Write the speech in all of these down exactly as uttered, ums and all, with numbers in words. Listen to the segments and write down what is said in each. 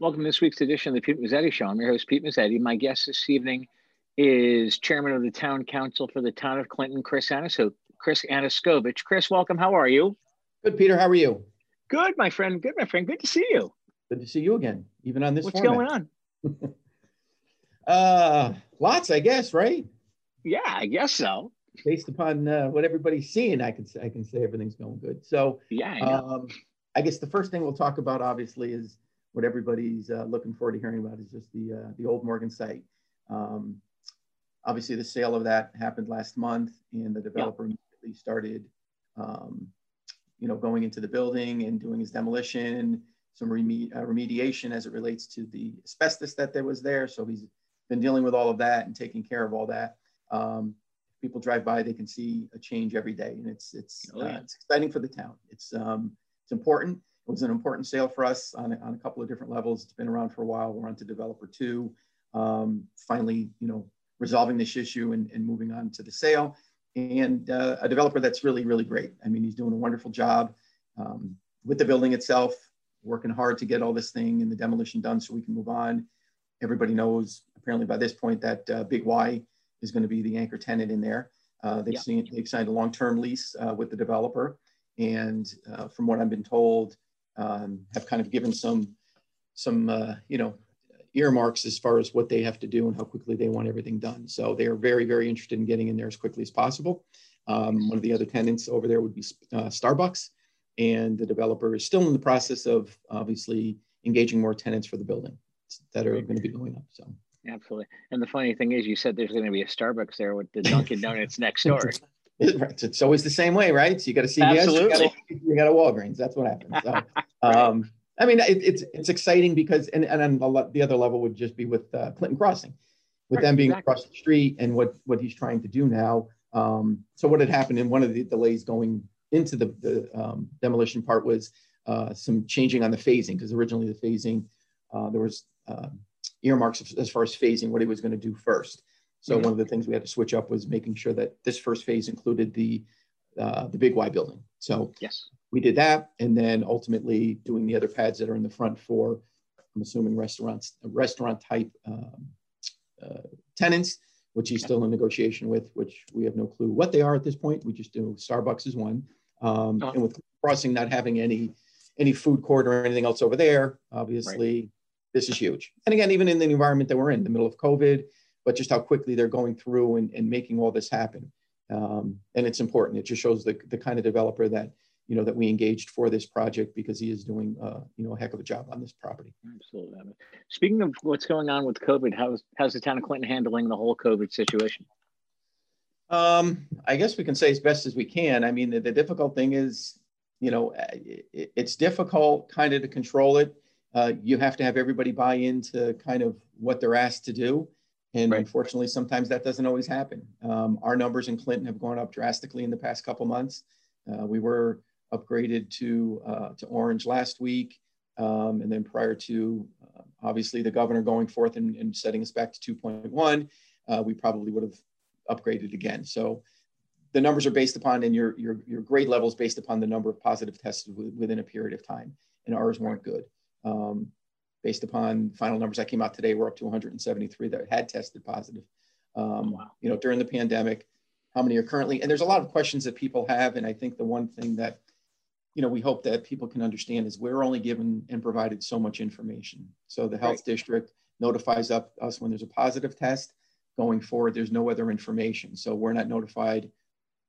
Welcome to this week's edition of the Pete Mazzetti Show. I'm your host, Pete Mazzetti. My guest this evening is Chairman of the Town Council for the Town of Clinton, Chris Aniskovich. Chris, welcome. How are you? Good, Peter. How are you? Good, my friend. Good, my friend. Good to see you. Good to see you again, even on this What's format. Going on? uh, lots, I guess, right? Yeah, I guess so. Based upon uh, what everybody's seeing, I can, I can say everything's going good. So yeah, I, um, I guess the first thing we'll talk about, obviously, is what everybody's uh, looking forward to hearing about is just the uh, the old Morgan site. Um, obviously, the sale of that happened last month, and the developer yep. immediately started, um, you know, going into the building and doing his demolition, some reme uh, remediation as it relates to the asbestos that there was there. So he's been dealing with all of that and taking care of all that. Um, people drive by, they can see a change every day, and it's it's oh, yeah. uh, it's exciting for the town. It's um, it's important. It was an important sale for us on, on a couple of different levels. It's been around for a while. We're on to developer two, um, finally, you know, resolving this issue and, and moving on to the sale. And uh, a developer that's really, really great. I mean, he's doing a wonderful job um, with the building itself, working hard to get all this thing and the demolition done so we can move on. Everybody knows, apparently by this point, that uh, Big Y is going to be the anchor tenant in there. Uh, they've, yeah. seen, they've signed a long-term lease uh, with the developer. And uh, from what I've been told, Um, have kind of given some, some uh, you know, earmarks as far as what they have to do and how quickly they want everything done. So they are very, very interested in getting in there as quickly as possible. Um, one of the other tenants over there would be uh, Starbucks, and the developer is still in the process of obviously engaging more tenants for the building that are going to be going up. So absolutely. And the funny thing is, you said there's going to be a Starbucks there with the Dunkin' Donuts next door. It's, it's always the same way, right? So you got a C V S, absolutely. You got a Walgreens. That's what happens. So, right. um, I mean, it, it's it's exciting because, and and on the, the other level would just be with uh, Clinton Crossing, with right, them being exactly. across the street and what what he's trying to do now. Um, so what had happened in one of the delays going into the, the um, demolition part was uh, some changing on the phasing, because originally the phasing uh, there was uh, earmarks as far as phasing what he was going to do first. So one of the things we had to switch up was making sure that this first phase included the uh, the Big Y building. So yes, we did that, and then ultimately doing the other pads that are in the front for, I'm assuming restaurants, restaurant type um, uh, tenants, which he's still in negotiation with, which we have no clue what they are at this point. We just do Starbucks is one, um, oh. and with Crossing not having any any food court or anything else over there, obviously right. this is huge. And again, even in the environment that we're in, the middle of COVID. But just how quickly they're going through and, and making all this happen. Um, and it's important. It just shows the, the kind of developer that, you know, that we engaged for this project, because he is doing, uh, you know, a heck of a job on this property. Absolutely. Speaking of what's going on with COVID, how's, how's the town of Clinton handling the whole COVID situation? Um, I guess we can say as best as we can. I mean, the, the difficult thing is, you know, it, it's difficult kind of to control it. Uh, you have to have everybody buy into kind of what they're asked to do. And right. unfortunately, sometimes that doesn't always happen. Um, our numbers in Clinton have gone up drastically in the past couple months. Uh, we were upgraded to uh, to orange last week. Um, and then prior to, uh, obviously, the governor going forth and, and setting us back to two point one, uh, we probably would have upgraded again. So the numbers are based upon, and your, your, your grade level is based upon the number of positive tests within a period of time. And ours weren't good. Um, Based upon final numbers that came out today, we're up to one hundred seventy-three that had tested positive. Um, wow. You know, during the pandemic, how many are currently? And there's a lot of questions that people have, and I think the one thing that, you know, we hope that people can understand is we're only given and provided so much information. So the health right. district notifies up us when there's a positive test. Going forward, there's no other information, so we're not notified,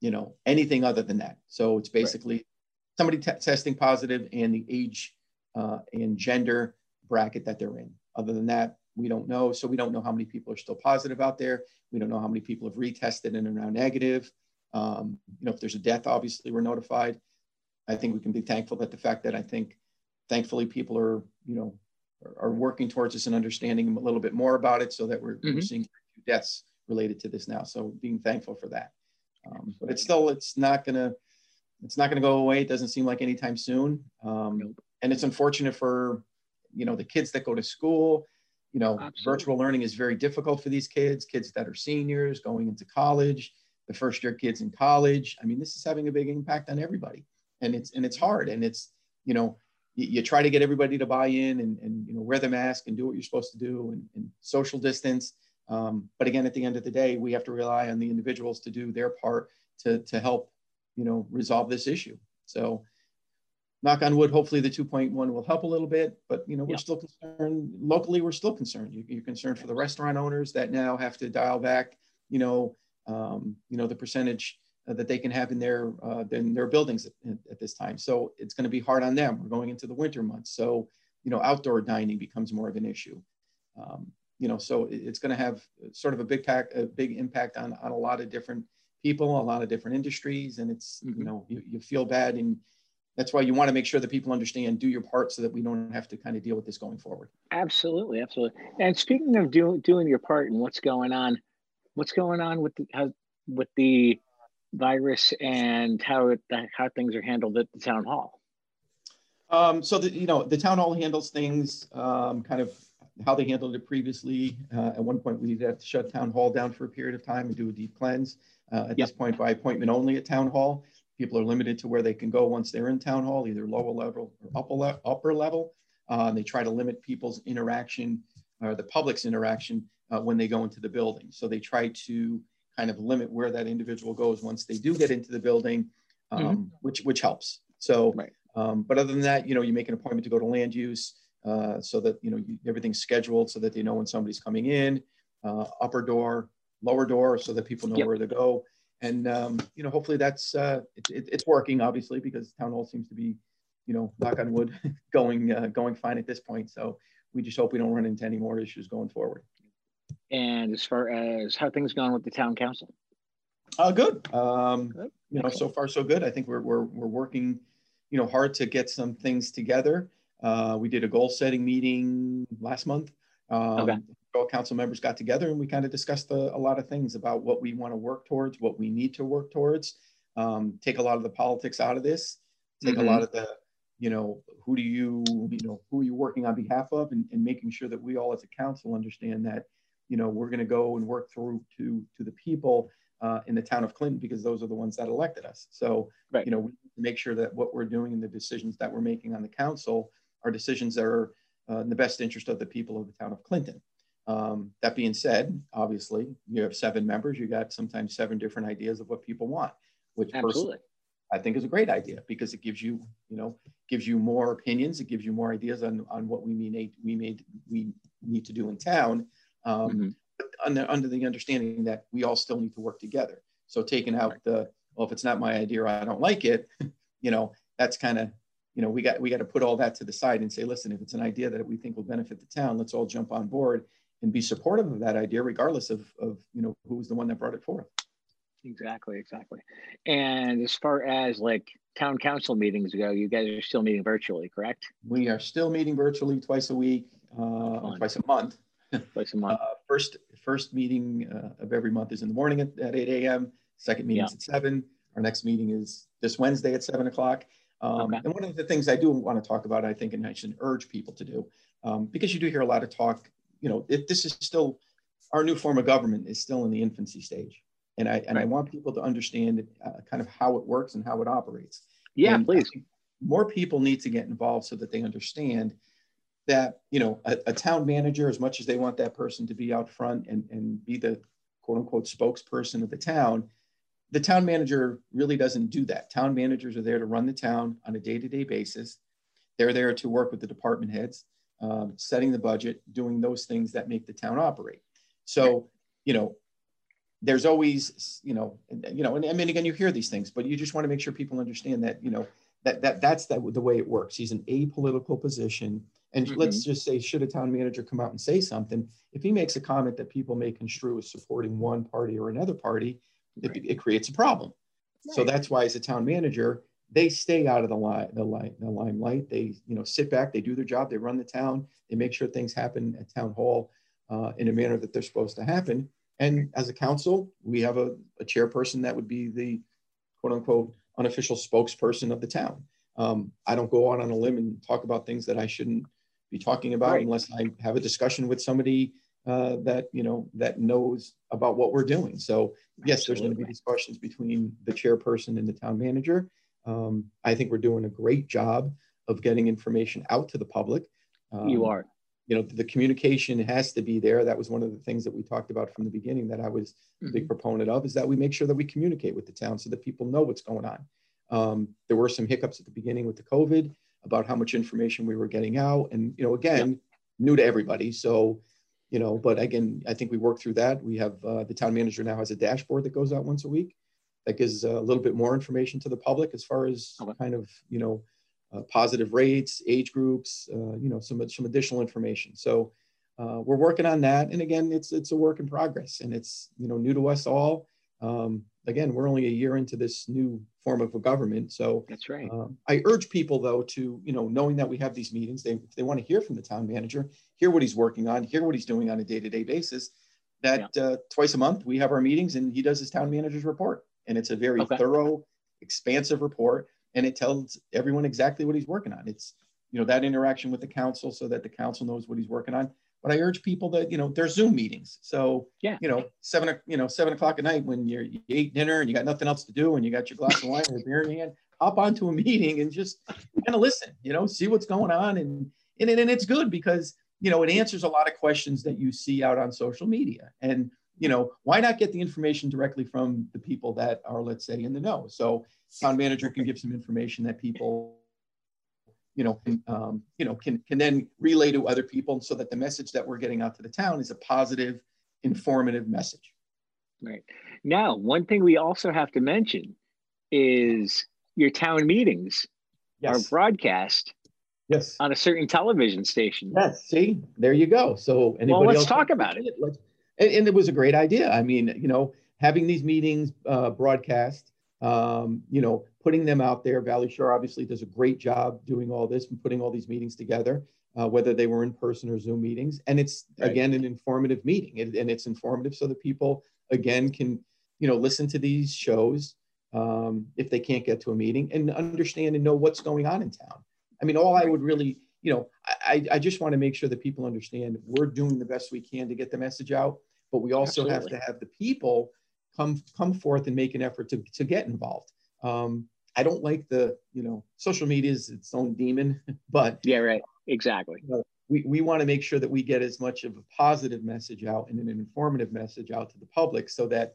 you know, anything other than that. So it's basically right. somebody t testing positive and the age uh, and gender bracket that they're in. Other than that, we don't know. So we don't know how many people are still positive out there. We don't know how many people have retested and are now negative. Um, you know, if there's a death, obviously we're notified. I think we can be thankful that the fact that I think, thankfully, people are, you know, are, are working towards this and understanding a little bit more about it, so that we're, mm-hmm. we're seeing deaths related to this now. So being thankful for that. Um, but it's still, it's not gonna, it's not gonna go away. It doesn't seem like anytime soon. Um, nope. And it's unfortunate for, you know, the kids that go to school. You know, absolutely. Virtual learning is very difficult for these kids, kids that are seniors going into college, the first year kids in college. I mean, this is having a big impact on everybody, and it's, and it's hard. And it's, you know, you, you try to get everybody to buy in and, and you know, wear the mask and do what you're supposed to do and, and social distance. Um, but again, at the end of the day, we have to rely on the individuals to do their part to, to help, you know, resolve this issue. So knock on wood, hopefully the two point one will help a little bit, but, you know, we're yeah. still concerned. Locally, we're still concerned. You, you're concerned for the restaurant owners that now have to dial back, you know, um, you know, the percentage that they can have in their, uh, in their buildings at, at this time. So it's going to be hard on them. We're going into the winter months. So, you know, outdoor dining becomes more of an issue. Um, you know, so it's going to have sort of a big pack, a big impact on, on a lot of different people, a lot of different industries. And it's, mm-hmm. you know, you, you feel bad. And that's why you want to make sure that people understand, do your part so that we don't have to kind of deal with this going forward. Absolutely. Absolutely. And speaking of do, doing your part and what's going on, what's going on with the, how, with the virus and how it, how things are handled at the town hall? Um, so, the, you know, the town hall handles things um, kind of how they handled it previously. Uh, at one point, we did have to shut town hall down for a period of time and do a deep cleanse. Uh, at yep. this point, by appointment only at town hall, people are limited to where they can go once they're in town hall, either lower level or upper, le upper level. Uh, they try to limit people's interaction or the public's interaction uh, when they go into the building. So they try to kind of limit where that individual goes once they do get into the building, um, mm-hmm. which which helps. So, right. um, but other than that, you know, you make an appointment to go to land use uh, so that, you know, you, everything's scheduled so that they know when somebody's coming in, uh, upper door, lower door, so that people know yep. where to go. And, um, you know, hopefully that's, uh, it, it, it's working obviously because town hall seems to be, you know, knock on wood, going, uh, going fine at this point. So we just hope we don't run into any more issues going forward. And as far as how things gone with the town council? Uh, good. Um, good. You know, okay. so far so good. I think we're, we're, we're working, you know, hard to get some things together. Uh, we did a goal setting meeting last month. Um, okay. All council members got together and we kind of discussed a, a lot of things about what we want to work towards, what we need to work towards, um, take a lot of the politics out of this, take mm-hmm. a lot of the, you know, who do you, you know, who are you working on behalf of, and, and making sure that we all as a council understand that, you know, we're going to go and work through to, to the people uh, in the town of Clinton, because those are the ones that elected us. So, right. you know, we need to make sure that what we're doing and the decisions that we're making on the council are decisions that are uh, in the best interest of the people of the town of Clinton. Um, that being said, obviously, you have seven members, you got sometimes seven different ideas of what people want, which personally, I think is a great idea because it gives you, you know, gives you more opinions, it gives you more ideas on, on what we, mean, we, made, we need to do in town. Um, mm-hmm. but under, under the understanding that we all still need to work together. So taking out right. the, well, if it's not my idea, or I don't like it, you know, that's kind of, you know, we got, we got to put all that to the side and say, listen, if it's an idea that we think will benefit the town, let's all jump on board and be supportive of that idea, regardless of, of you know, who was the one that brought it forth. Exactly, exactly. And as far as like town council meetings go, you guys are still meeting virtually, correct? We are still meeting virtually twice a week, uh, twice a month. Twice a month. Uh, first, first meeting uh, of every month is in the morning at, at eight A M Second meeting is yeah. at seven. Our next meeting is this Wednesday at seven o'clock. Um, okay. And one of the things I do want to talk about, I think, and I should urge people to do, um, because you do hear a lot of talk, you know, if this is still, our new form of government is still in the infancy stage. And I, and right. I want people to understand uh, kind of how it works and how it operates. Yeah, and please. More people need to get involved so that they understand that, you know, a, a town manager, as much as they want that person to be out front and, and be the quote unquote spokesperson of the town, the town manager really doesn't do that. Town managers are there to run the town on a day-to-day basis. They're there to work with the department heads, um, setting the budget, doing those things that make the town operate. So, you know, there's always, you know, you know, and I mean, again, you hear these things, but you just want to make sure people understand that, you know, that, that that's that, the way it works. He's an apolitical position. And mm-hmm. let's just say, should a town manager come out and say something, if he makes a comment that people may construe as supporting one party or another party, right. it, it creates a problem. Right. So that's why as a town manager, they stay out of the, li the, li the limelight. They you know, sit back, they do their job, they run the town, they make sure things happen at town hall uh, in a manner that they're supposed to happen. And as a council, we have a, a chairperson that would be the quote unquote unofficial spokesperson of the town. Um, I don't go out on a limb and talk about things that I shouldn't be talking about right. unless I have a discussion with somebody uh, that, you know, that knows about what we're doing. So yes, Absolutely. There's going to be discussions between the chairperson and the town manager. Um, I think we're doing a great job of getting information out to the public. Um, you are. You know, the communication has to be there. That was one of the things that we talked about from the beginning that I was a big proponent of, is that we make sure that we communicate with the town so that people know what's going on. Um, there were some hiccups at the beginning with the COVID about how much information we were getting out. And, you know, again, yeah. new to everybody. So, you know, but again, I think we worked through that. We have uh, the town manager now has a dashboard that goes out once a week that gives a little bit more information to the public as far as okay. kind of, you know, Uh, positive rates, age groups, uh, you know, some some additional information. So uh, we're working on that. And again, it's it's a work in progress, and it's, you know, new to us all. Um, again, we're only a year into this new form of a government. So that's right. Uh, I urge people, though, to, you know, knowing that we have these meetings, they they want to hear from the town manager, hear what he's working on, hear what he's doing on a day-to-day basis, that yeah. uh, twice a month we have our meetings and he does his town manager's report. And it's a very okay. thorough, expansive report. And it tells everyone exactly what he's working on. It's, you know, that interaction with the council so that the council knows what he's working on. But I urge people that, you know, they're Zoom meetings. So, yeah. you know, seven, you know, seven o'clock at night when you're, you ate dinner and you got nothing else to do and you got your glass of wine or beer in your hand, hop onto a meeting and just kind of listen, you know, see what's going on. And, and, and it's good because, you know, it answers a lot of questions that you see out on social media. And, you know, why not get the information directly from the people that are, let's say, in the know? So town manager can give some information that people, you know, can, um, you know, can, can then relay to other people so that the message that we're getting out to the town is a positive, informative message. Right. Now, one thing we also have to mention is your town meetings yes. are broadcast yes. on a certain television station. Yes, see, there you go. So anybody well, let's else talk about it. it? Let's And, and it was a great idea. I mean, you know, having these meetings uh, broadcast, um, you know, putting them out there. Valley Shore obviously does a great job doing all this and putting all these meetings together, uh, whether they were in person or Zoom meetings. And it's, right. again, an informative meeting. It, and it's informative so that people, again, can, you know, listen to these shows um, if they can't get to a meeting and understand and know what's going on in town. I mean, all I would really, you know, I, I just want to make sure that people understand we're doing the best we can to get the message out. But we also Absolutely. have to have the people come come forth and make an effort to, to get involved. Um, I don't like the, you know, social media is its own demon, but yeah, right, exactly. You know, we we want to make sure that we get as much of a positive message out and an informative message out to the public so that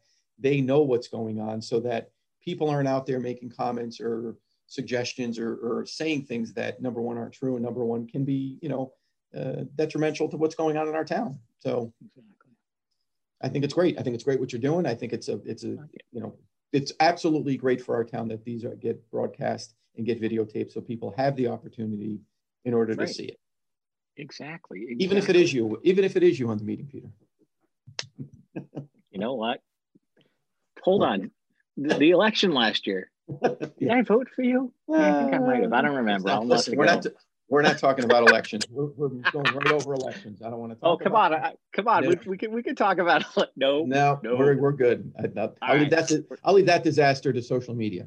they know what's going on, so that people aren't out there making comments or suggestions or, or saying things that, number one, aren't true, and number one, can be, you know, uh, detrimental to what's going on in our town. So. Exactly. I think it's great. I think it's great what you're doing. I think it's a, it's a, you know, it's absolutely great for our town that these are, get broadcast and get videotaped so people have the opportunity in order right. to see it. Exactly. exactly. Even if it is you, even if it is you on the meeting, Peter. You know what? Hold on. The, the election last year. Did yeah. I vote for you? Yeah, I think I might have. I don't remember. Not, I'll listen, we're, not to, we're not talking about elections. We're, we're going right over elections. I don't want to talk. Oh, come about on, I, come on. No. We, we can we can talk about it. No, no, no. We're we're good. I, I'll, I'll, leave right. that, I'll leave that disaster to social media.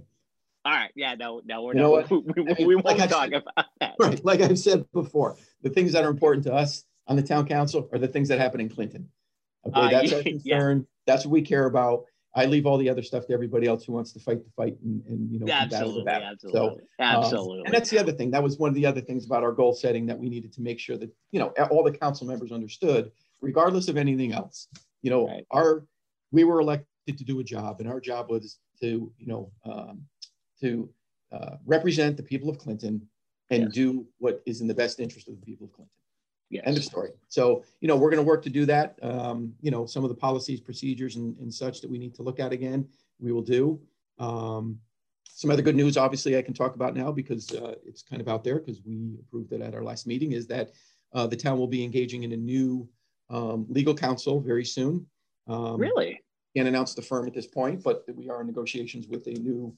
All right. Yeah. No. No. We're you not. We, we, I mean, we won't like talk said, about that. Right. Like I've said before, the things that are important to us on the town council are the things that happen in Clinton. Okay, uh, that's yeah, our concern. Yeah. That's what we care about. I leave all the other stuff to everybody else who wants to fight the fight and, and you know, absolutely, battle the battle. Absolutely, so, absolutely. Um, and that's the other thing. That was one of the other things about our goal setting that we needed to make sure that, you know, all the council members understood, regardless of anything else. You know, right. our we were elected to do a job, and our job was to, you know, um, to uh, represent the people of Clinton and yes. do what is in the best interest of the people of Clinton. Yes. End of story. So, you know, we're going to work to do that. Um, you know, some of the policies, procedures, and, and such that we need to look at again, we will do. Um, some other good news, obviously, I can talk about now because uh, it's kind of out there because we approved it at our last meeting, is that uh, the town will be engaging in a new um, legal counsel very soon. Um, really? Can't announce the firm at this point, but we are in negotiations with a new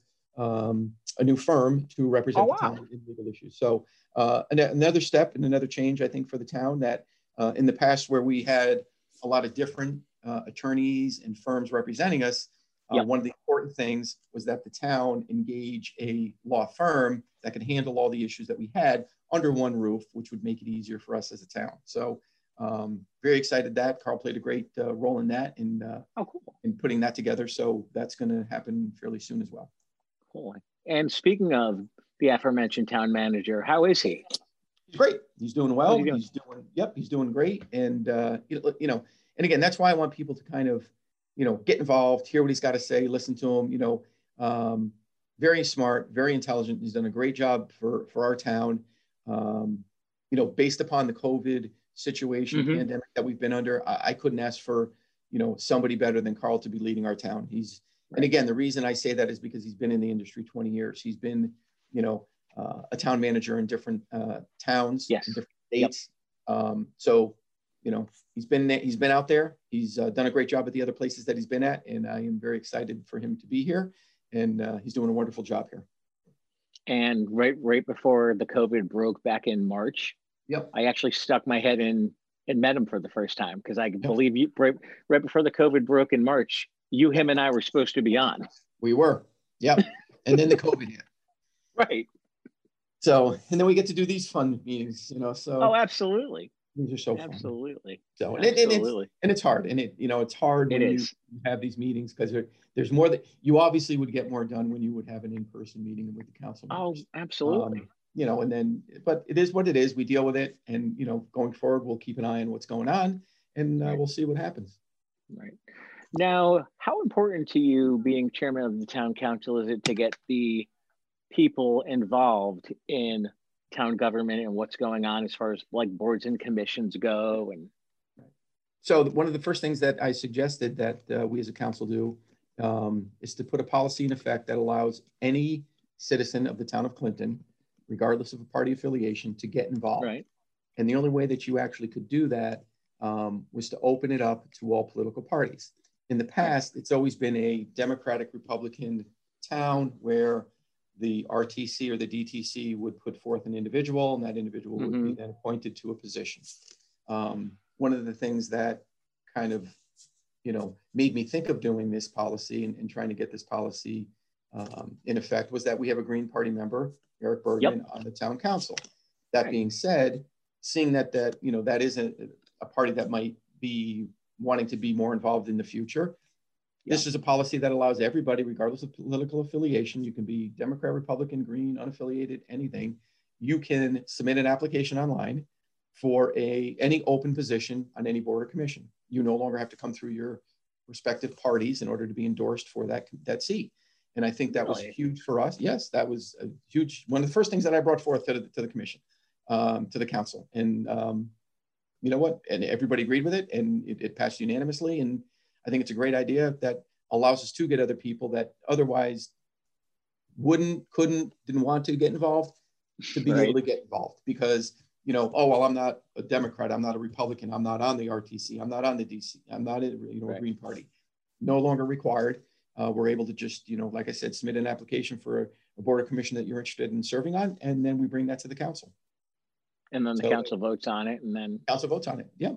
Um, a new firm to represent oh, wow. the town in legal issues. So uh, an another step and another change, I think, for the town that uh, in the past where we had a lot of different uh, attorneys and firms representing us, uh, yep. one of the important things was that the town engage a law firm that could handle all the issues that we had under one roof, which would make it easier for us as a town. So um, very excited that Carl played a great uh, role in that and uh, oh, cool. in putting that together. So that's going to happen fairly soon as well. Cool. And speaking of the aforementioned town manager. How is he? He's great. He's doing well. Doing? He's doing, yep, he's doing great. And, uh, you, you know, and again, that's why I want people to kind of, you know, get involved, hear what he's got to say, listen to him, you know, um, very smart, very intelligent. He's done a great job for, for our town. Um, you know, based upon the COVID situation, mm-hmm. pandemic that we've been under, I, I couldn't ask for, you know, somebody better than Carl to be leading our town. He's, right. And again, the reason I say that is because he's been in the industry twenty years. He's been, you know, uh, a town manager in different uh, towns, yes. in different states. Yep. Um, so, you know, he's been, he's been out there. He's uh, done a great job at the other places that he's been at. And I am very excited for him to be here. And uh, he's doing a wonderful job here. And right, right before the COVID broke back in March, yep. I actually stuck my head in and met him for the first time, because I yep. believe you right, right before the COVID broke in March, you, him, and I were supposed to be on. We were, yep. And then the COVID hit. Right. So, and then we get to do these fun meetings, you know, so. Oh, absolutely. These are so fun. Absolutely. So, and, absolutely. It, and, it's, and it's hard, and it, you know, it's hard when it is. You have these meetings, because there, there's more that, you obviously would get more done when you would have an in-person meeting with the council members. Oh, absolutely. Um, you know, and then, but it is what it is. We deal with it, and, you know, going forward, we'll keep an eye on what's going on, and uh, right. we'll see what happens. Right. Now, how important to you, being chairman of the town council, is it to get the people involved in town government and what's going on as far as like boards and commissions go? And so one of the first things that I suggested that uh, we as a council do um, is to put a policy in effect that allows any citizen of the town of Clinton, regardless of a party affiliation, to get involved. Right. And the only way that you actually could do that um, was to open it up to all political parties. In the past, it's always been a Democratic Republican town where the R T C or the D T C would put forth an individual, and that individual mm-hmm. would be then appointed to a position. Um, one of the things that kind of, you know, made me think of doing this policy and, and trying to get this policy um, in effect was that we have a Green Party member, Eric Bergen, yep. on the town council. That right. being said, seeing that that, you know, that is a, a party that might be wanting to be more involved in the future. Yeah. This is a policy that allows everybody, regardless of political affiliation, you can be Democrat, Republican, Green, unaffiliated, anything. You can submit an application online for a any open position on any board or commission. You no longer have to come through your respective parties in order to be endorsed for that, that seat. And I think that was right. huge for us. Yes, that was a huge, one of the first things that I brought forth to the, to the commission, um, to the council. And um, you know what? And everybody agreed with it, and it, it passed unanimously. And I think it's a great idea that allows us to get other people that otherwise wouldn't, couldn't, didn't want to get involved to be right. able to get involved, because, you know, oh, well, I'm not a Democrat, I'm not a Republican, I'm not on the R T C, I'm not on the D C, I'm not in, you know, right. a Green Party. No longer required. Uh, we're able to just, you know, like I said, submit an application for a, a board or commission that you're interested in serving on, and then we bring that to the council. And then the so, council votes on it, and then council votes on it. Yeah,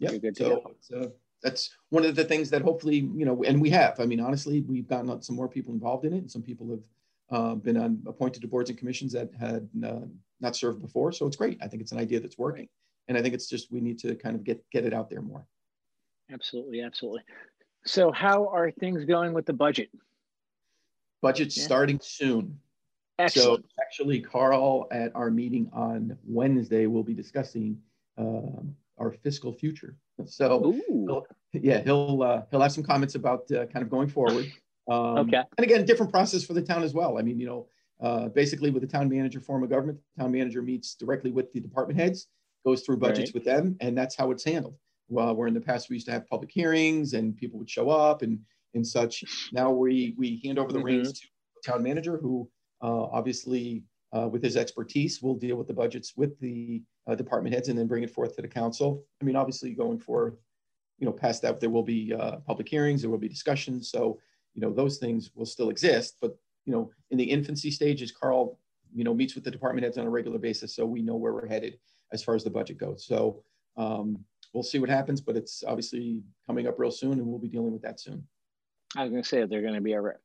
yeah. So, so that's one of the things that hopefully, you know, and we have. I mean, honestly, we've gotten some more people involved in it, and some people have uh, been on, appointed to boards and commissions that had uh, not served before. So it's great. I think it's an idea that's working, and I think it's just we need to kind of get get it out there more. Absolutely, absolutely. So, how are things going with the budget? Budget's yeah. starting soon. Excellent. So actually, Carl, at our meeting on Wednesday, will be discussing uh, our fiscal future. So, he'll, yeah, he'll uh, he'll have some comments about uh, kind of going forward. Um, okay. And again, different process for the town as well. I mean, you know, uh, basically with the town manager form of government, the town manager meets directly with the department heads, goes through budgets right. with them, and that's how it's handled. Well, where in the past we used to have public hearings and people would show up and and such. Now we we hand over the mm-hmm. reins to the town manager, who. Uh, obviously, uh, with his expertise, we'll deal with the budgets with the uh, department heads and then bring it forth to the council. I mean, obviously, going forth, you know, past that, there will be uh, public hearings, there will be discussions. So, you know, those things will still exist. But, you know, in the infancy stages, Carl, you know, meets with the department heads on a regular basis. So we know where we're headed as far as the budget goes. So um, we'll see what happens. But it's obviously coming up real soon, and we'll be dealing with that soon. I was going to say, they're going to be a rep.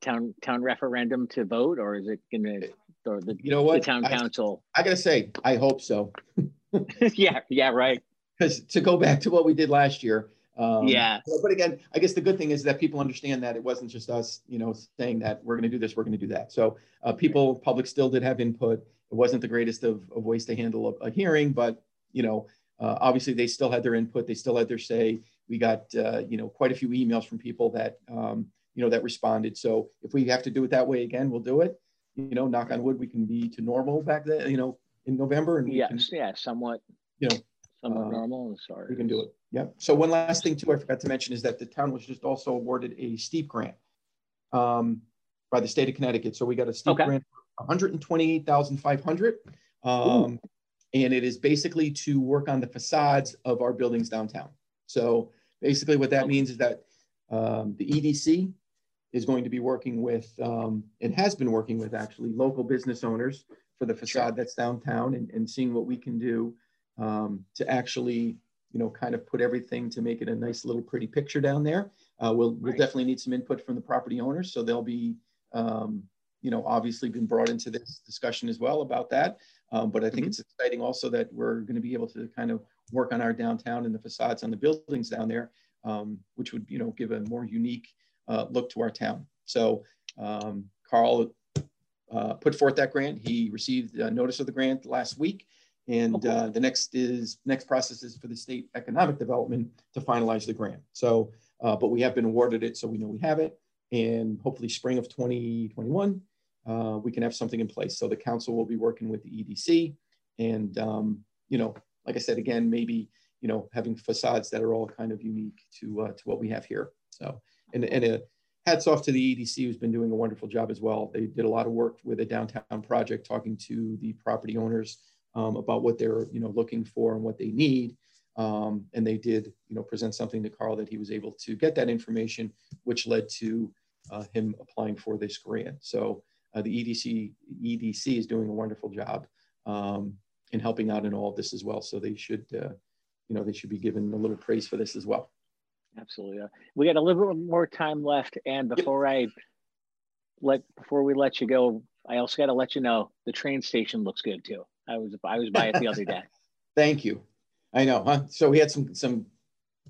Town town referendum to vote, or is it going to, or the, you know what? the town I, council? I gotta say, I hope so. yeah, yeah, right. Because to go back to what we did last year, Um, yeah. But again, I guess the good thing is that people understand that it wasn't just us, you know, saying that we're going to do this, we're going to do that. So uh, people, public still did have input. It wasn't the greatest of, of ways to handle a, a hearing, but, you know, uh, obviously they still had their input. They still had their say. We got, uh, you know, quite a few emails from people that, um, you know, that responded. So if we have to do it that way again, we'll do it. You know, knock on wood, we can be to normal back then, you know, in November. And yes, can, yeah, somewhat, you know, somewhat uh, normal. I'm sorry. We can do it. Yeah. So one last thing too, I forgot to mention is that the town was just also awarded a STEEP grant um, by the state of Connecticut. So we got a STEEP okay. grant for one hundred twenty-eight thousand five hundred dollars. Um, and it is basically to work on the facades of our buildings downtown. So basically what that okay. means is that um, the E D C is going to be working with, um, and has been working with actually local business owners for the facade sure. that's downtown and, and seeing what we can do um, to actually, you know, kind of put everything to make it a nice little pretty picture down there. Uh, we'll, right. we'll definitely need some input from the property owners. So they'll be, um, you know, obviously been brought into this discussion as well about that. Um, but I think mm-hmm. it's exciting also that we're going to be able to kind of work on our downtown and the facades on the buildings down there, um, which would, you know, give a more unique uh, look to our town. So um, Carl uh, put forth that grant. He received a notice of the grant last week. And uh, the next is next process is for the state economic development to finalize the grant. So, uh, but we have been awarded it, so we know we have it. And hopefully spring of twenty twenty-one, uh, we can have something in place. So the council will be working with the E D C. And, um, you know, like I said, again, maybe, you know, having facades that are all kind of unique to uh, to what we have here. So, and, and a hats off to the E D C, who's been doing a wonderful job as well. They did a lot of work with a downtown project, talking to the property owners Um, about what they're, you know, looking for and what they need. Um, and they did, you know, present something to Carl that he was able to get that information, which led to uh, him applying for this grant. So uh, the E D C E D C is doing a wonderful job um, in helping out in all of this as well. So they should, uh, you know, they should be given a little praise for this as well. Absolutely. Uh, we got a little bit more time left. And before I let, before we let you go, I also got to let you know, the train station looks good too. I was I was by it the other day. Thank you. I know, huh? So we had some some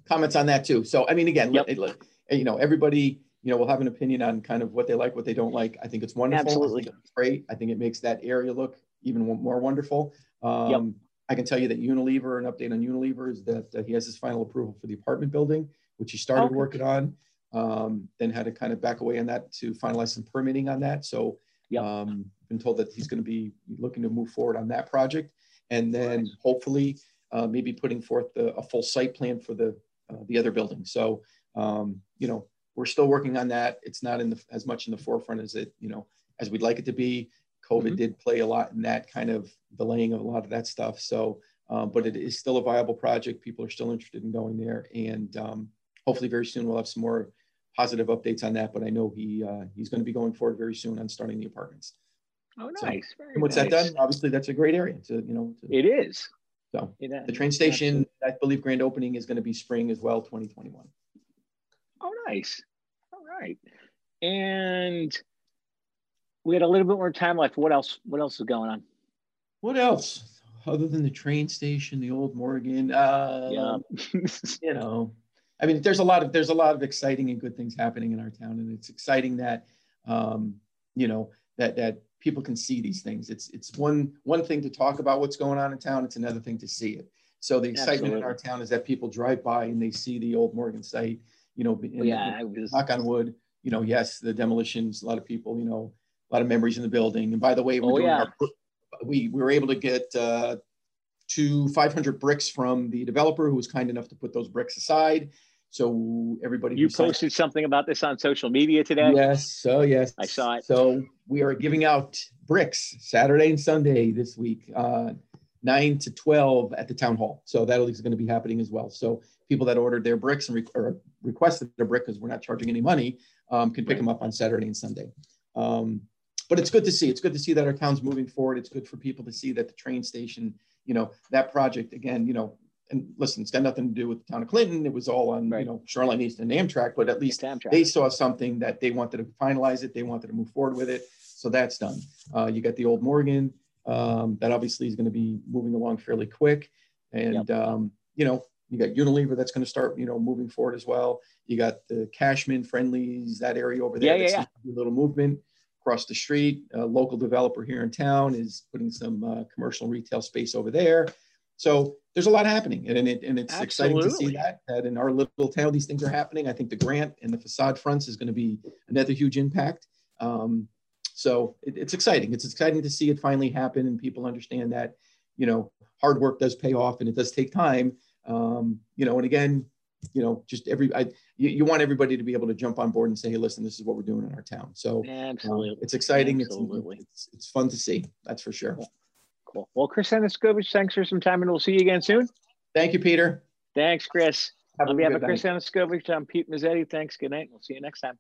comments on that too. So I mean, again, yep. let, let, you know, everybody, you know, will have an opinion on kind of what they like, what they don't like. I think it's wonderful. Absolutely, I think it's great. I think it makes that area look even more wonderful. Um, yep. I can tell you that Unilever, an update on Unilever is that uh, he has his final approval for the apartment building, which he started okay. working on, um, then had to kind of back away on that to finalize some permitting on that. So. Yep. Um, been told that he's going to be looking to move forward on that project, and then nice. hopefully uh, maybe putting forth the, a full site plan for the uh, the other building. So um, you know, we're still working on that. It's not in the as much in the forefront as it you know as we'd like it to be. COVID mm-hmm. did play a lot in that kind of delaying of a lot of that stuff. So, uh, but it is still a viable project. People are still interested in going there, and um, hopefully very soon we'll have some more positive updates on that, but I know he uh, he's going to be going forward very soon on starting the apartments. Oh, nice! So, and once nice. that done, obviously that's a great area. To you know, to, it is. So it is. The train station, I believe, grand opening is going to be spring as well, twenty twenty-one. Oh, nice! All right, and we had a little bit more time left. What else? What else is going on? What else other than the train station, the old Morgan? Uh, yeah, you know. I mean, there's a lot of there's a lot of exciting and good things happening in our town, and it's exciting that um, you know that that people can see these things. It's it's one one thing to talk about what's going on in town; it's another thing to see it. So the excitement Absolutely. in our town is that people drive by and they see the old Morgan site. You know, and, yeah, and, was... knock on wood. You know, yes, the demolitions. A lot of people. You know, a lot of memories in the building. And by the way, we're oh, doing yeah. our, we we were able to get uh, to five hundred bricks from the developer, who was kind enough to put those bricks aside. So everybody, you posted something about this on social media today. Yes, so yes, I saw it. So we are giving out bricks Saturday and Sunday this week, uh, nine to twelve at the town hall. So that is going to be happening as well. So people that ordered their bricks and re or requested a brick, because we're not charging any money, um, can pick right. them up on Saturday and Sunday. Um, but it's good to see. It's good to see that our town's moving forward. It's good for people to see that the train station, you know, that project again, you know. And listen, it's got nothing to do with the town of Clinton. It was all on, right. you know, Shore Line East and Amtrak, but at least they saw something that they wanted to finalize it. They wanted to move forward with it. So that's done. Uh, you got the old Morgan um, that obviously is going to be moving along fairly quick. And, yep. um, you know, You got Unilever that's going to start, you know, moving forward as well. You got the Cashman Friendlies, that area over there. Yeah, yeah, that's yeah. A little movement across the street. A local developer here in town is putting some uh, commercial retail space over there. So there's a lot happening, and, and, it, and it's Absolutely. exciting to see that, that in our little town, these things are happening. I think the grant and the facade fronts is going to be another huge impact. Um, so it, it's exciting. It's exciting to see it finally happen and people understand that, you know, hard work does pay off and it does take time. Um, you know, and again, you know, just every, I, you, you want everybody to be able to jump on board and say, hey, listen, this is what we're doing in our town. So Absolutely. Um, it's exciting. Absolutely. It's, it's, it's fun to see. That's for sure. Yeah. Cool. Well, Chris Aniskovich, thanks for some time and we'll see you again soon. Thank you, Peter. Thanks, Chris. Have on behalf of Chris Aniskovich, I'm Pete Mazzetti. Thanks. Good night. We'll see you next time.